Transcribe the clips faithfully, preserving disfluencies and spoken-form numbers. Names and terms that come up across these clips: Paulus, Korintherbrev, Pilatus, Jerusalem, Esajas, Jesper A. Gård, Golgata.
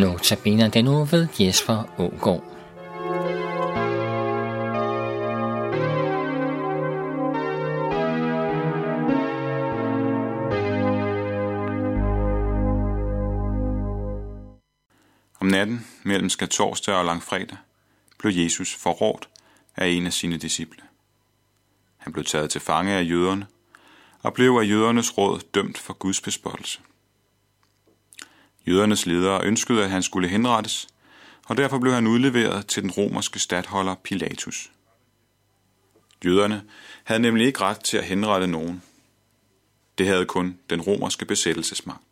Notabene den uge ved Jesper A. Gård. Om natten mellem skærtorsdag og langfredag blev Jesus forrådt af en af sine disciple. Han blev taget til fange af jøderne og blev af jødernes råd dømt for Guds bespottelse. Jødernes ledere ønskede, at han skulle henrettes, og derfor blev han udleveret til den romerske statholder Pilatus. Jøderne havde nemlig ikke ret til at henrette nogen. Det havde kun den romerske besættelsesmagt.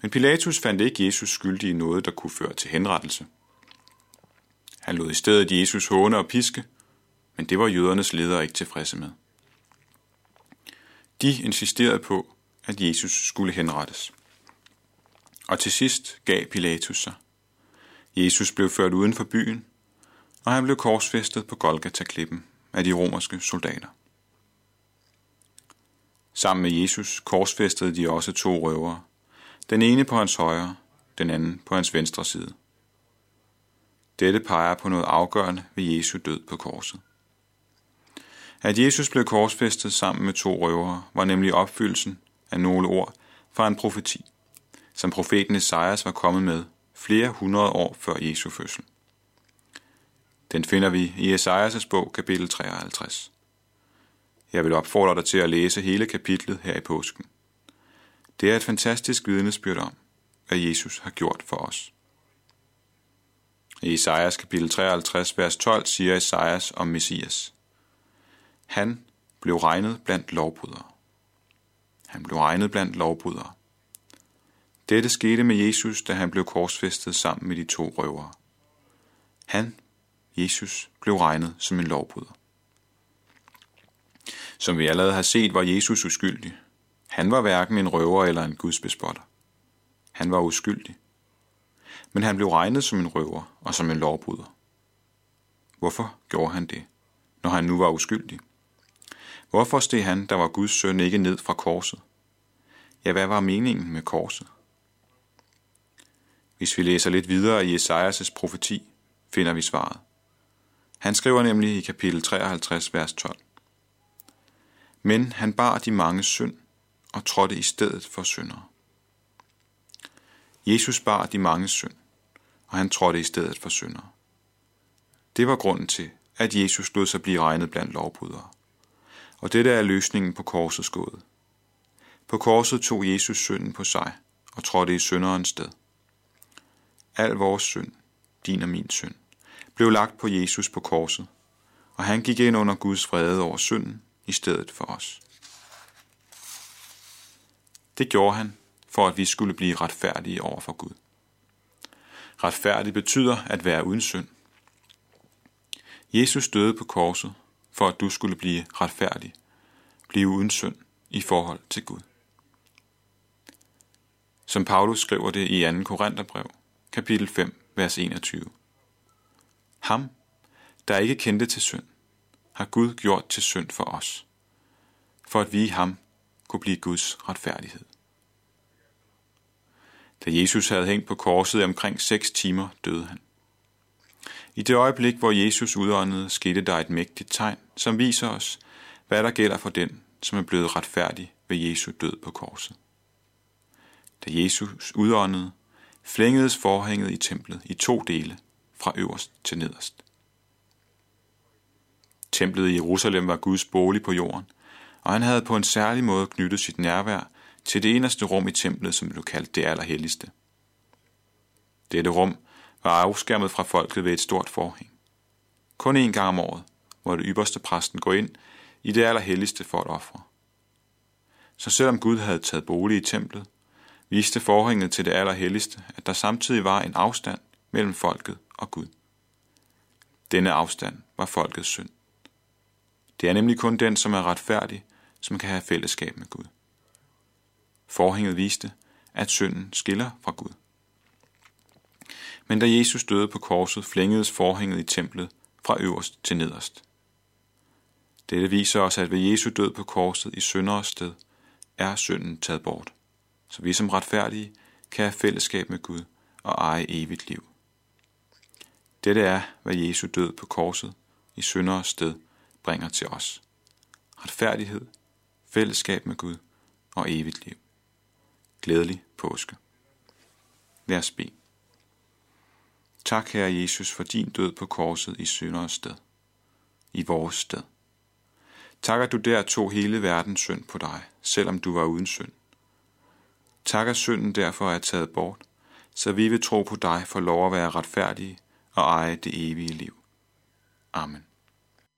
Men Pilatus fandt ikke Jesus skyldig i noget, der kunne føre til henrettelse. Han lod i stedet Jesus håne og piske, men det var jødernes ledere ikke tilfredse med. De insisterede på, at Jesus skulle henrettes. Og til sidst gav Pilatus sig. Jesus blev ført uden for byen, og han blev korsfæstet på Golgata-klippen af de romerske soldater. Sammen med Jesus korsfæstede de også to røvere, den ene på hans højre, den anden på hans venstre side. Dette peger på noget afgørende ved Jesu død på korset. At Jesus blev korsfæstet sammen med to røvere var nemlig opfyldelsen af nogle ord fra en profeti, som profeten Esajas var kommet med flere hundrede år før Jesu fødsel. Den finder vi i Esajas' bog, kapitel treoghalvtreds. Jeg vil opfordre dig til at læse hele kapitlet her i påsken. Det er et fantastisk vidnesbyrd om, hvad Jesus har gjort for os. I Esajas kapitel treoghalvtreds, vers tolv, siger Esajas om Messias: Han blev regnet blandt lovbrydere. Han blev regnet blandt lovbrydere. Dette skete med Jesus, da han blev korsfæstet sammen med de to røvere. Han, Jesus, blev regnet som en lovbryder. Som vi allerede har set, var Jesus uskyldig. Han var hverken en røver eller en gudsbespotter. Han var uskyldig. Men han blev regnet som en røver og som en lovbryder. Hvorfor gjorde han det, når han nu var uskyldig? Hvorfor steg han, der var Guds søn, ikke ned fra korset? Ja, hvad var meningen med korset? Hvis vi læser lidt videre i Esajas' profeti, finder vi svaret. Han skriver nemlig i kapitel treoghalvtreds, vers tolv: Men han bar de mange synd og trådte i stedet for syndere. Jesus bar de mange synd, og han trådte i stedet for syndere. Det var grunden til, at Jesus lod sig blive regnet blandt lovbrydere. Og dette er løsningen på korsets gåde. På korset tog Jesus synden på sig og trådte i synderens sted. Al vores synd, din og min synd, blev lagt på Jesus på korset, og han gik ind under Guds vrede over synden i stedet for os. Det gjorde han, for at vi skulle blive retfærdige over for Gud. Retfærdig betyder at være uden synd. Jesus døde på korset, for at du skulle blive retfærdig, blive uden synd i forhold til Gud. Som Paulus skriver det i anden Korintherbrev, kapitel fem, vers enogtyve. Ham, der ikke kendte til synd, har Gud gjort til synd for os, for at vi i ham kunne blive Guds retfærdighed. Da Jesus havde hængt på korset i omkring seks timer, døde han. I det øjeblik, hvor Jesus udåndede, skete der et mægtigt tegn, som viser os, hvad der gælder for den, som er blevet retfærdig ved Jesu død på korset. Da Jesus udåndede, flængedes forhænget i templet i to dele, fra øverst til nederst. Templet i Jerusalem var Guds bolig på jorden, og han havde på en særlig måde knyttet sit nærvær til det inderste rum i templet, som blev kaldt det allerhelligste. Dette rum var afskærmet fra folket ved et stort forhæng. Kun en gang om året måtte ypperste præsten gå ind i det allerhelligste for at ofre. Så selvom Gud havde taget bolig i templet, viste forhænget til det allerhelligste, at der samtidig var en afstand mellem folket og Gud. Denne afstand var folkets synd. Det er nemlig kun den, som er retfærdig, som kan have fællesskab med Gud. Forhænget viste, at synden skiller fra Gud. Men da Jesus døde på korset, flængedes forhænget i templet fra øverst til nederst. Dette viser os, at ved Jesu død på korset i synderes sted, er synden taget bort, så vi som retfærdige kan have fællesskab med Gud og eje evigt liv. Dette er, hvad Jesu død på korset i synderes sted bringer til os. Retfærdighed, fællesskab med Gud og evigt liv. Glædelig påske. Lad os bede. Tak, Herre Jesus, for din død på korset i synderes sted, i vores sted. Tak, at du der tog hele verdens synd på dig, selvom du var uden synd. Tak, at synden derfor er taget bort, så vi ved tro på dig får lov at være retfærdige og eje det evige liv. Amen.